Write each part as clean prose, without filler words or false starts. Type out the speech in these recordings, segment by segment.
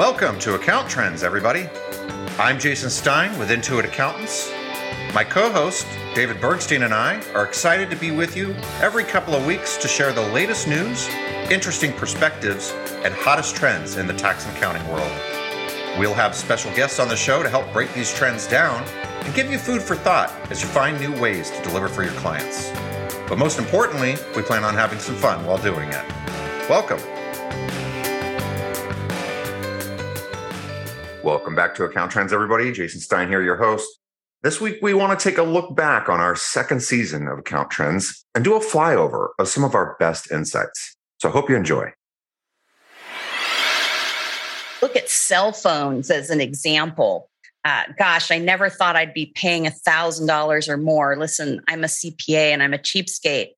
Welcome to Account Trends, everybody. I'm Jason Stein with Intuit Accountants. My co-host, David Bergstein, and I are excited to be with you every couple of weeks to share the latest news, interesting perspectives, and hottest trends in the tax and accounting world. We'll have special guests on the show to help break these trends down and give you food for thought as you find new ways to deliver for your clients. But most importantly, we plan on having some fun while doing it. Welcome. Welcome back to Account Trends, everybody. Jason Stein here, your host. This week, we want to take a look back on our second season of Account Trends and do a flyover of some of our best insights. So I hope you enjoy. Look at cell phones as an example. Gosh, I never thought I'd be paying $1,000 or more. Listen, I'm a CPA and I'm a cheapskate.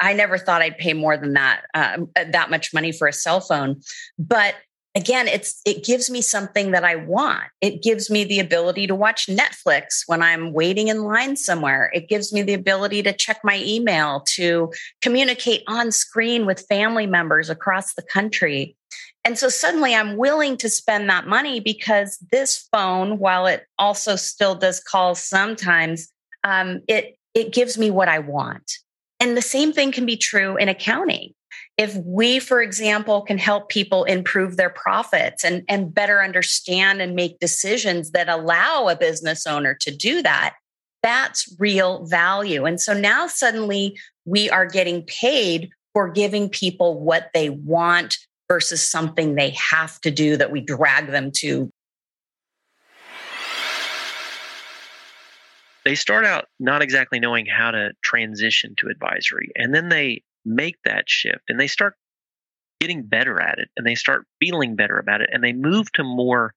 I never thought I'd pay more than that much money for a cell phone. But again, it gives me something that I want. It gives me the ability to watch Netflix when I'm waiting in line somewhere. It gives me the ability to check my email, to communicate on screen with family members across the country. And so suddenly I'm willing to spend that money because this phone, while it also still does calls sometimes, it gives me what I want. And the same thing can be true in accounting. If we, for example, can help people improve their profits and better understand and make decisions that allow a business owner to do that, that's real value. And so now suddenly we are getting paid for giving people what they want versus something they have to do that we drag them to. They start out not exactly knowing how to transition to advisory, and then they make that shift and they start getting better at it and they start feeling better about it and they move to more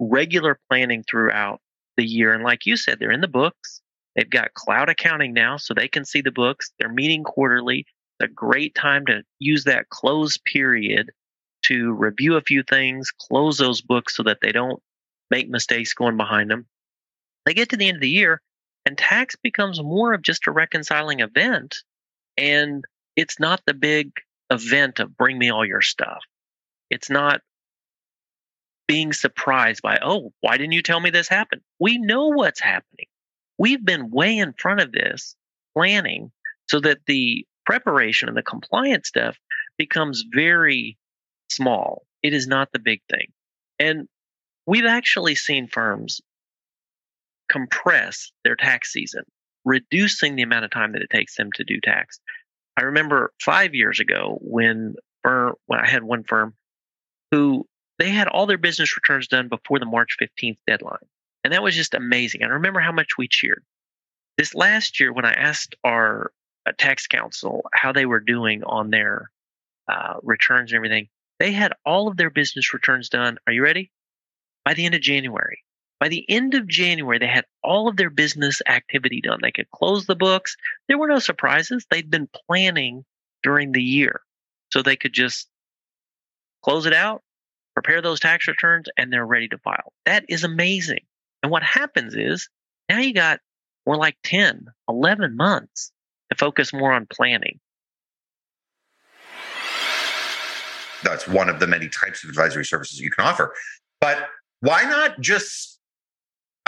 regular planning throughout the year. And like you said, they're in the books. They've got cloud accounting now, so they can see the books. They're meeting quarterly. It's a great time to use that close period to review a few things, close those books so that they don't make mistakes going behind them. They get to the end of the year and tax becomes more of just a reconciling event, and it's not the big event of bring me all your stuff. It's not being surprised by, oh, why didn't you tell me this happened? We know what's happening. We've been way in front of this planning so that the preparation and the compliance stuff becomes very small. It is not the big thing. And we've actually seen firms compress their tax season, reducing the amount of time that it takes them to do tax. I remember 5 years ago when I had one firm who they had all their business returns done before the March 15th deadline. And that was just amazing. I remember how much we cheered. This last year, when I asked our tax counsel how they were doing on their returns and everything, they had all of their business returns done. Are you ready? By the end of January. By the end of January, they had all of their business activity done. They could close the books. There were no surprises. They'd been planning during the year. So they could just close it out, prepare those tax returns, and they're ready to file. That is amazing. And what happens is now you got more like 10, 11 months to focus more on planning. That's one of the many types of advisory services you can offer. But why not just...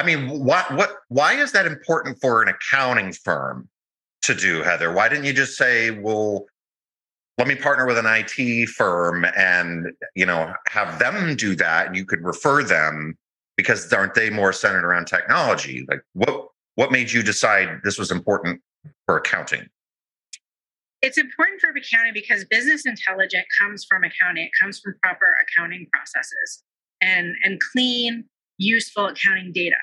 I mean, why is that important for an accounting firm to do, Heather? Why didn't you just say, well, let me partner with an IT firm and, have them do that and you could refer them, because aren't they more centered around technology? Like what made you decide this was important for accounting? It's important for accounting because business intelligence comes from accounting. It comes from proper accounting processes and clean, useful accounting data.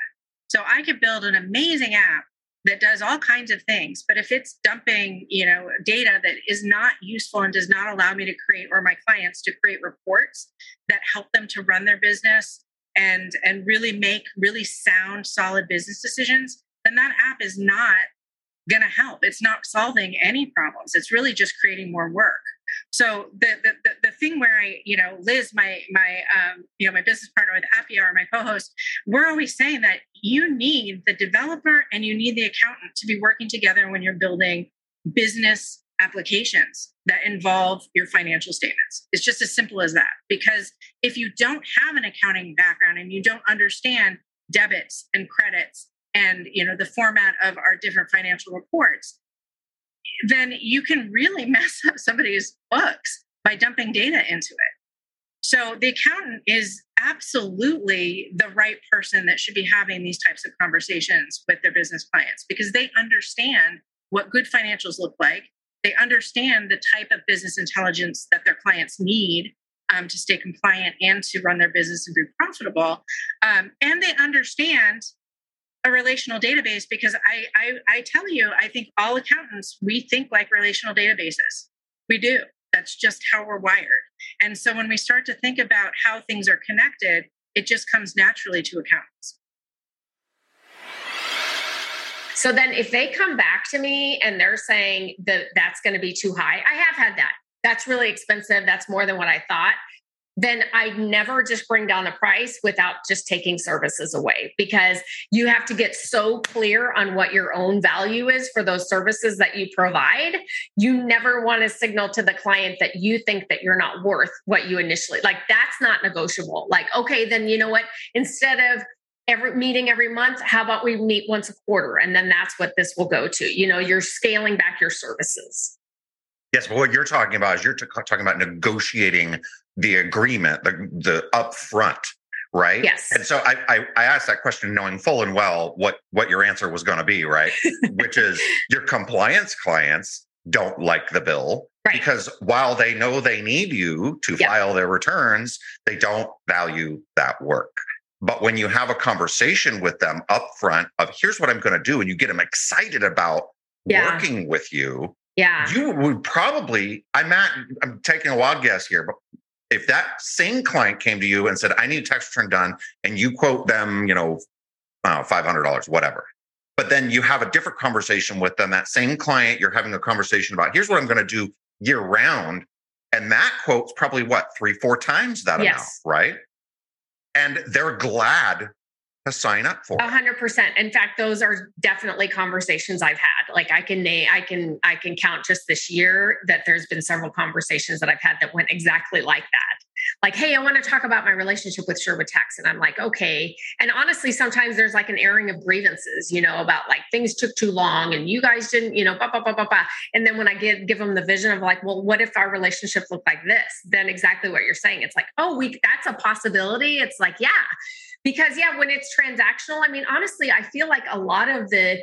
So I could build an amazing app that does all kinds of things, but if it's dumping, data that is not useful and does not allow me to create, or my clients to create, reports that help them to run their business and really make really sound, solid business decisions, then that app is not going to help. It's not solving any problems. It's really just creating more work. So the thing where I, Liz, my business partner with Appia, or my co-host, we're always saying that you need the developer and you need the accountant to be working together when you're building business applications that involve your financial statements. It's just as simple as that. Because if you don't have an accounting background and you don't understand debits and credits and, you know, the format of our different financial reports, then you can really mess up somebody's books by dumping data into it. So the accountant is absolutely the right person that should be having these types of conversations with their business clients, because they understand what good financials look like. They understand the type of business intelligence that their clients need to stay compliant and to run their business and be profitable. And they understand a relational database, because I tell you, I think all accountants, we think like relational databases. We do. That's just how we're wired. And so when we start to think about how things are connected, it just comes naturally to accountants. So then if they come back to me and they're saying that that's going to be too high, I have had that. That's really expensive. That's more than what I thought. Then I never just bring down the price without just taking services away, because you have to get so clear on what your own value is for those services that you provide. You never want to signal to the client that you think that you're not worth what you initially, like that's not negotiable. Like, okay, then you know what, instead of every meeting every month, how about we meet once a quarter? And then that's what this will go to. You know, you're scaling back your services. Yes, but what you're talking about is you're talking about negotiating the agreement, the upfront, right? Yes. And so I asked that question knowing full and well what your answer was going to be, right? Which is your compliance clients don't like the bill, right? Because while they know they need you to file their returns, they don't value that work. But when you have a conversation with them upfront of here's what I'm going to do, and you get them excited about working with you. Yeah, you would probably, I'm taking a wild guess here, but if that same client came to you and said, I need a tax return done, and you quote them, you know, $500, whatever, but then you have a different conversation with them, that same client, you're having a conversation about, here's what I'm going to do year round. And that quote's probably what, 3-4 times that amount, right? And they're glad to sign up for 100%. In fact, those are definitely conversations I've had. Like I can count just this year that there's been several conversations that I've had that went exactly like that. Like, hey, I want to talk about my relationship with Sherwood Tax. And I'm like, okay. And honestly, sometimes there's like an airing of grievances, you know, about like things took too long and you guys didn't, you know, blah, blah, blah, blah, blah. And then when I give them the vision of like, well, what if our relationship looked like this? Then exactly what you're saying. It's like, oh, that's a possibility. It's like, yeah. Because when it's transactional, I mean, honestly, I feel like a lot of the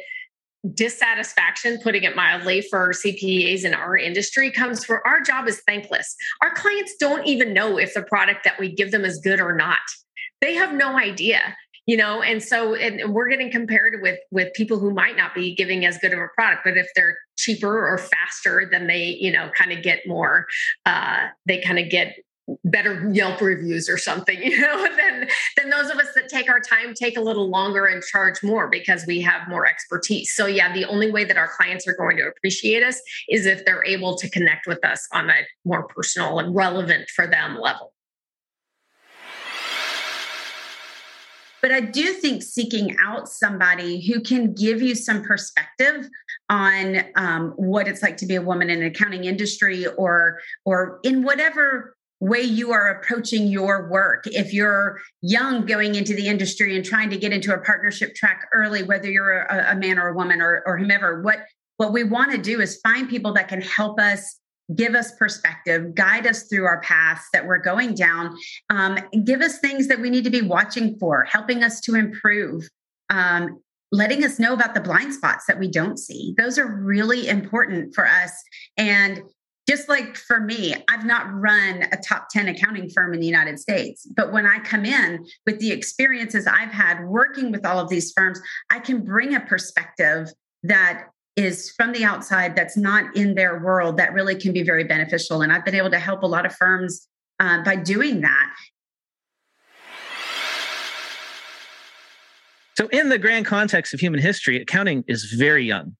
dissatisfaction, putting it mildly, for CPAs in our industry comes from our job is thankless. Our clients don't even know if the product that we give them is good or not. They have no idea, you know? And so we're getting compared with people who might not be giving as good of a product, but if they're cheaper or faster, then they, you know, kind of get more, they kind of get better Yelp reviews or something, you know, than those of us that take our time, take a little longer and charge more because we have more expertise. So the only way that our clients are going to appreciate us is if they're able to connect with us on a more personal and relevant for them level. But I do think seeking out somebody who can give you some perspective on what it's like to be a woman in an accounting industry or in whatever way you are approaching your work. If you're young going into the industry and trying to get into a partnership track early, whether you're a man or a woman or whomever, what we want to do is find people that can help us, give us perspective, guide us through our paths that we're going down, give us things that we need to be watching for, helping us to improve, letting us know about the blind spots that we don't see. Those are really important for us. And just like for me, I've not run a top 10 accounting firm in the United States, but when I come in with the experiences I've had working with all of these firms, I can bring a perspective that is from the outside, that's not in their world, that really can be very beneficial. And I've been able to help a lot of firms by doing that. So in the grand context of human history, accounting is very young.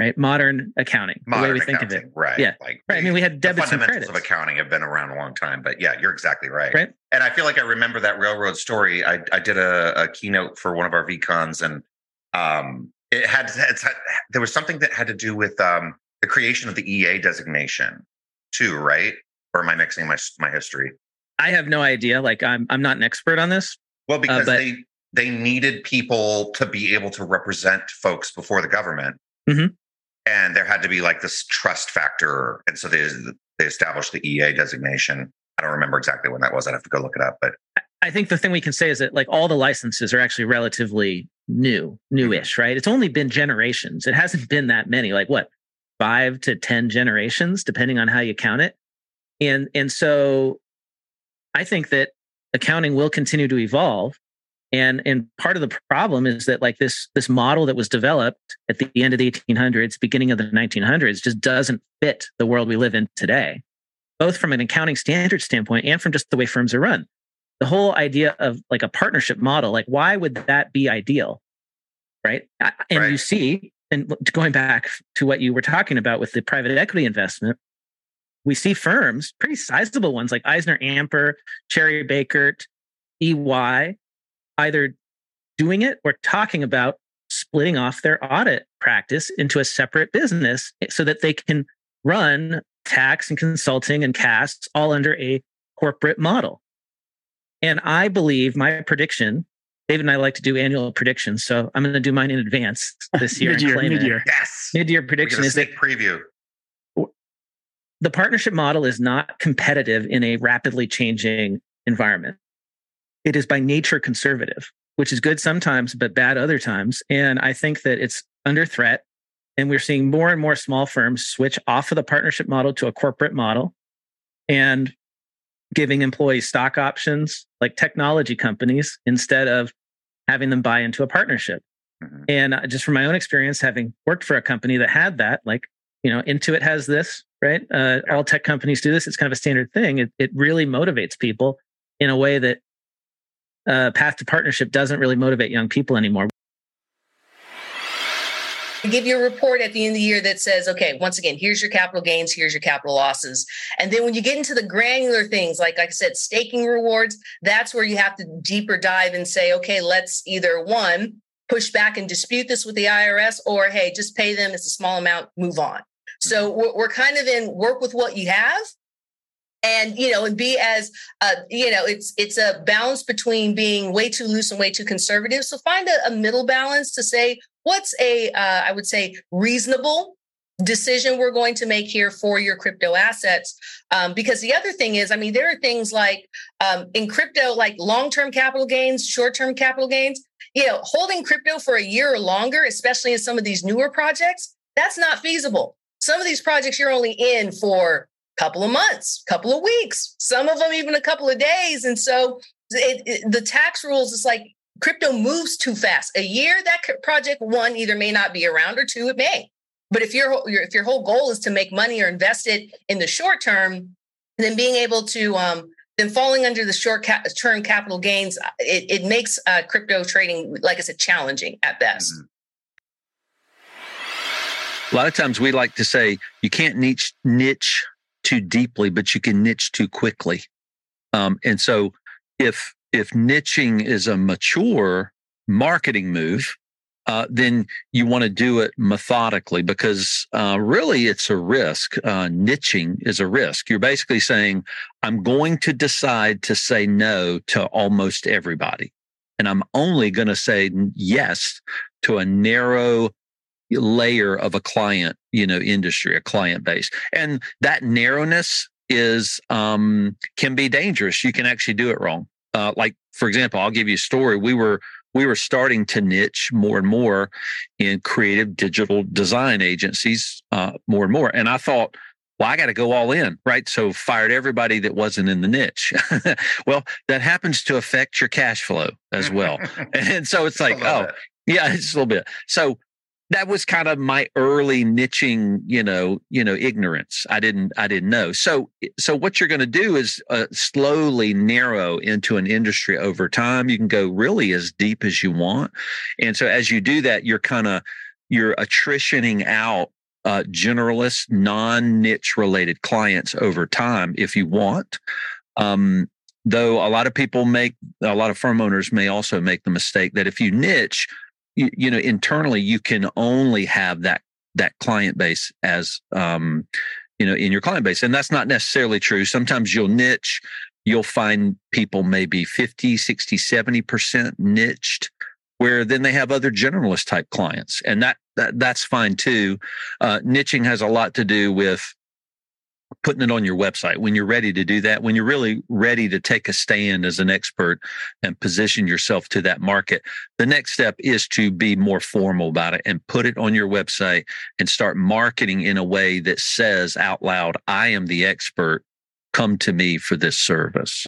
Right, modern accounting, the way we think of it. Right, yeah, I mean, we had debits and credits. The fundamentals of accounting have been around a long time, but yeah, you're exactly right. Right, and I feel like I remember that railroad story. I did a keynote for one of our VCons, and it had there was something that had to do with the creation of the EA designation too, right? Or am I mixing my history? I have no idea. Like I'm not an expert on this. Well, because they needed people to be able to represent folks before the government. Mm-hmm. And there had to be like this trust factor. And so they established the EA designation. I don't remember exactly when that was. I'd have to go look it up. But I think the thing we can say is that like all the licenses are actually relatively newish, right? It's only been generations. It hasn't been that many, like what, 5 to 10 generations, depending on how you count it. And so I think that accounting will continue to evolve. And part of the problem is that like this model that was developed at the end of the 1800s, beginning of the 1900s, just doesn't fit the world we live in today, both from an accounting standard standpoint and from just the way firms are run. The whole idea of like a partnership model, like why would that be ideal, right? And right. You see, and going back to what you were talking about with the private equity investment, we see firms, pretty sizable ones like Eisner Amper, Cherry Bakert, EY, either doing it or talking about splitting off their audit practice into a separate business so that they can run tax and consulting and CASTs all under a corporate model. And I believe my prediction, David and I like to do annual predictions, so I'm going to do mine in advance this year. Mid-year. Yes. Mid-year prediction is that preview. The partnership model is not competitive in a rapidly changing environment. It is by nature conservative, which is good sometimes, but bad other times. And I think that it's under threat. And we're seeing more and more small firms switch off of the partnership model to a corporate model and giving employees stock options like technology companies instead of having them buy into a partnership. Mm-hmm. And just from my own experience, having worked for a company that had that, like, you know, Intuit has this, right? All tech companies do this. It's kind of a standard thing. It really motivates people in a way that path to partnership doesn't really motivate young people anymore. You give you a report at the end of the year that says, okay, once again, here's your capital gains, here's your capital losses. And then when you get into the granular things, like I said, staking rewards, that's where you have to deeper dive and say, okay, let's either one, push back and dispute this with the IRS, or hey, just pay them. It's a small amount, move on. So we're kind of in work with what you have. And, you know, and be as, you know, it's a balance between being way too loose and way too conservative. So find a middle balance to say, what's a, I would say, reasonable decision we're going to make here for your crypto assets? Because the other thing is, I mean, there are things like in crypto, like long-term capital gains, short-term capital gains, you know, holding crypto for a year or longer, especially in some of these newer projects, that's not feasible. Some of these projects you're only in for couple of months, couple of weeks, some of them even a couple of days. And so the tax rules, it's like crypto moves too fast. A year, that project one either may not be around or two, it may. But if your whole goal is to make money or invest it in the short term, then being able to, then falling under the short term capital gains, it makes crypto trading, like I said, challenging at best. Mm-hmm. A lot of times we like to say, you can't niche too deeply, but you can niche too quickly. And so if niching is a mature marketing move, then you want to do it methodically because really it's a risk. Niching is a risk. You're basically saying, I'm going to decide to say no to almost everybody. And I'm only going to say yes to a narrow layer of a client, you know, industry, a client base. And that narrowness is, can be dangerous. You can actually do it wrong. Like, for example, I'll give you a story. We were starting to niche more and more in creative digital design agencies, more and more. And I thought, well, I got to go all in, right? So fired everybody that wasn't in the niche. Well, that happens to affect your cash flow as well. And so it's like, yeah, it's a little bit. So that was kind of my early niching, you know, ignorance. I didn't know. So what you're going to do is slowly narrow into an industry over time. You can go really as deep as you want. And so as you do that, you're attritioning out generalist, non-niche related clients over time if you want. Though a lot of firm owners may also make the mistake that if you niche, you know, internally, you can only have that that client base as, in your client base. And that's not necessarily true. Sometimes you'll niche, you'll find people maybe 50, 60, 70% niched, where then they have other generalist type clients. And that's fine too. Niching has a lot to do with putting it on your website. When you're ready to do that, when you're really ready to take a stand as an expert and position yourself to that market, the next step is to be more formal about it and put it on your website and start marketing in a way that says out loud, I am the expert. Come to me for this service.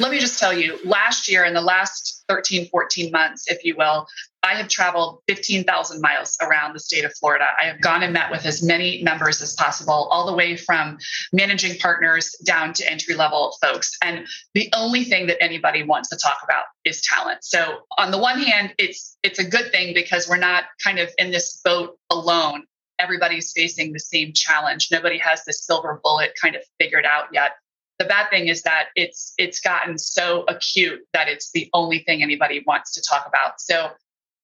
Let me just tell you, last year, in the last 13, 14 months, if you will, I have traveled 15,000 miles around the state of Florida. I have gone and met with as many members as possible, all the way from managing partners down to entry-level folks. And the only thing that anybody wants to talk about is talent. So on the one hand, it's a good thing because we're not kind of in this boat alone. Everybody's facing the same challenge. Nobody has this silver bullet kind of figured out yet. The bad thing is that it's gotten so acute that it's the only thing anybody wants to talk about. So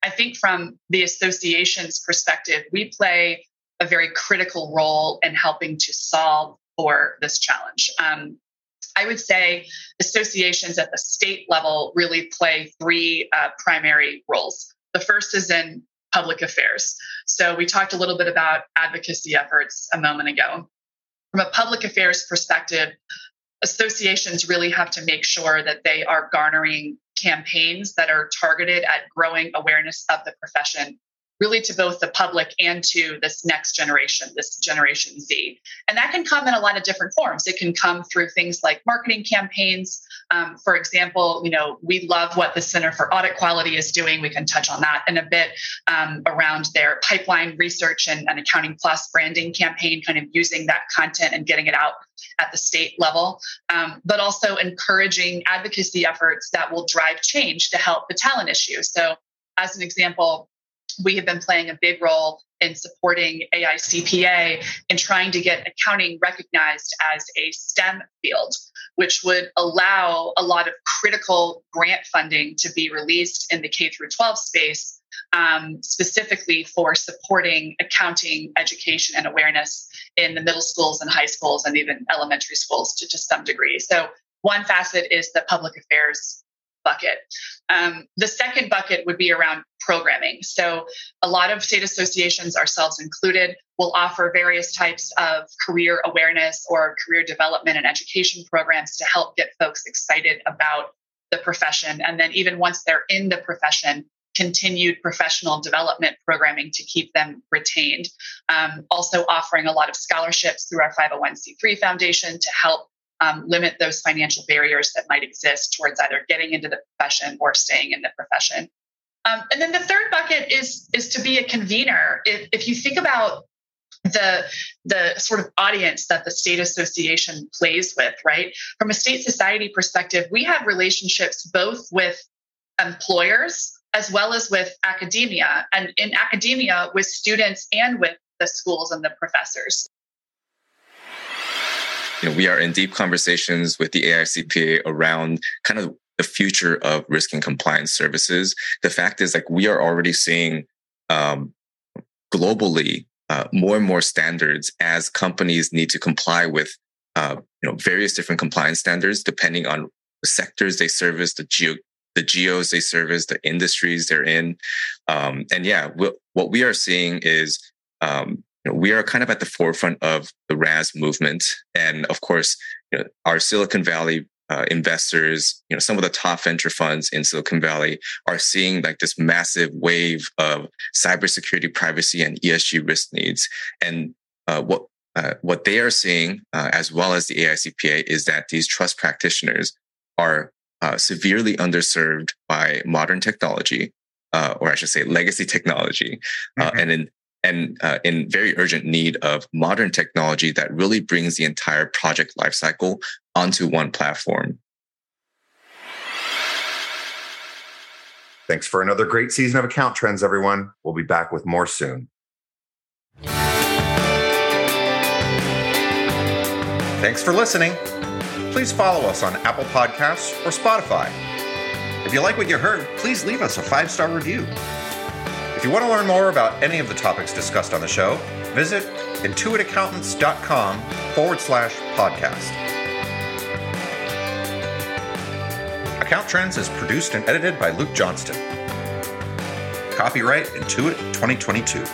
I think from the association's perspective, we play a very critical role in helping to solve for this challenge. I would say associations at the state level really play three primary roles. The first is in public affairs. So we talked a little bit about advocacy efforts a moment ago. From a public affairs perspective, associations really have to make sure that they are garnering campaigns that are targeted at growing awareness of the profession, really to both the public and to this next generation, this Generation Z. And that can come in a lot of different forms. It can come through things like marketing campaigns. For example, we love what the Center for Audit Quality is doing. We can touch on that in a bit around their pipeline research and an Accounting Plus branding campaign, kind of using that content and getting it out at the state level, but also encouraging advocacy efforts that will drive change to help the talent issue. So as an example, we have been playing a big role in supporting AICPA and trying to get accounting recognized as a STEM field, which would allow a lot of critical grant funding to be released in the K-12 space, specifically for supporting accounting education and awareness in the middle schools and high schools and even elementary schools to some degree. So one facet is the public affairs bucket. The second bucket would be around programming. So a lot of state associations, ourselves included, will offer various types of career awareness or career development and education programs to help get folks excited about the profession. And then even once they're in the profession, continued professional development programming to keep them retained. Also offering a lot of scholarships through our 501c3 foundation to help limit those financial barriers that might exist towards either getting into the profession or staying in the profession. And then the third bucket is to be a convener. If you think about the sort of audience that the state association plays with, right? From a state society perspective, we have relationships both with employers as well as with academia, and in academia with students and with the schools and the professors. We are in deep conversations with the AICPA around kind of the future of risk and compliance services. The fact is, we are already seeing globally more and more standards as companies need to comply with various different compliance standards depending on the sectors they service, the geos they service, the industries they're in, what we are seeing is. We are kind of at the forefront of the RAS movement. And of course, our Silicon Valley investors, some of the top venture funds in Silicon Valley are seeing this massive wave of cybersecurity, privacy, and ESG risk needs. And what they are seeing, as well as the AICPA, is that these trust practitioners are severely underserved by modern technology, or I should say legacy technology. Mm-hmm. And in very urgent need of modern technology that really brings the entire project lifecycle onto one platform. Thanks for another great season of Account Trends, everyone. We'll be back with more soon. Thanks for listening. Please follow us on Apple Podcasts or Spotify. If you like what you heard, please leave us a 5-star review. If you want to learn more about any of the topics discussed on the show, visit intuitaccountants.com/podcast. Account Trends is produced and edited by Luke Johnston. Copyright Intuit 2022.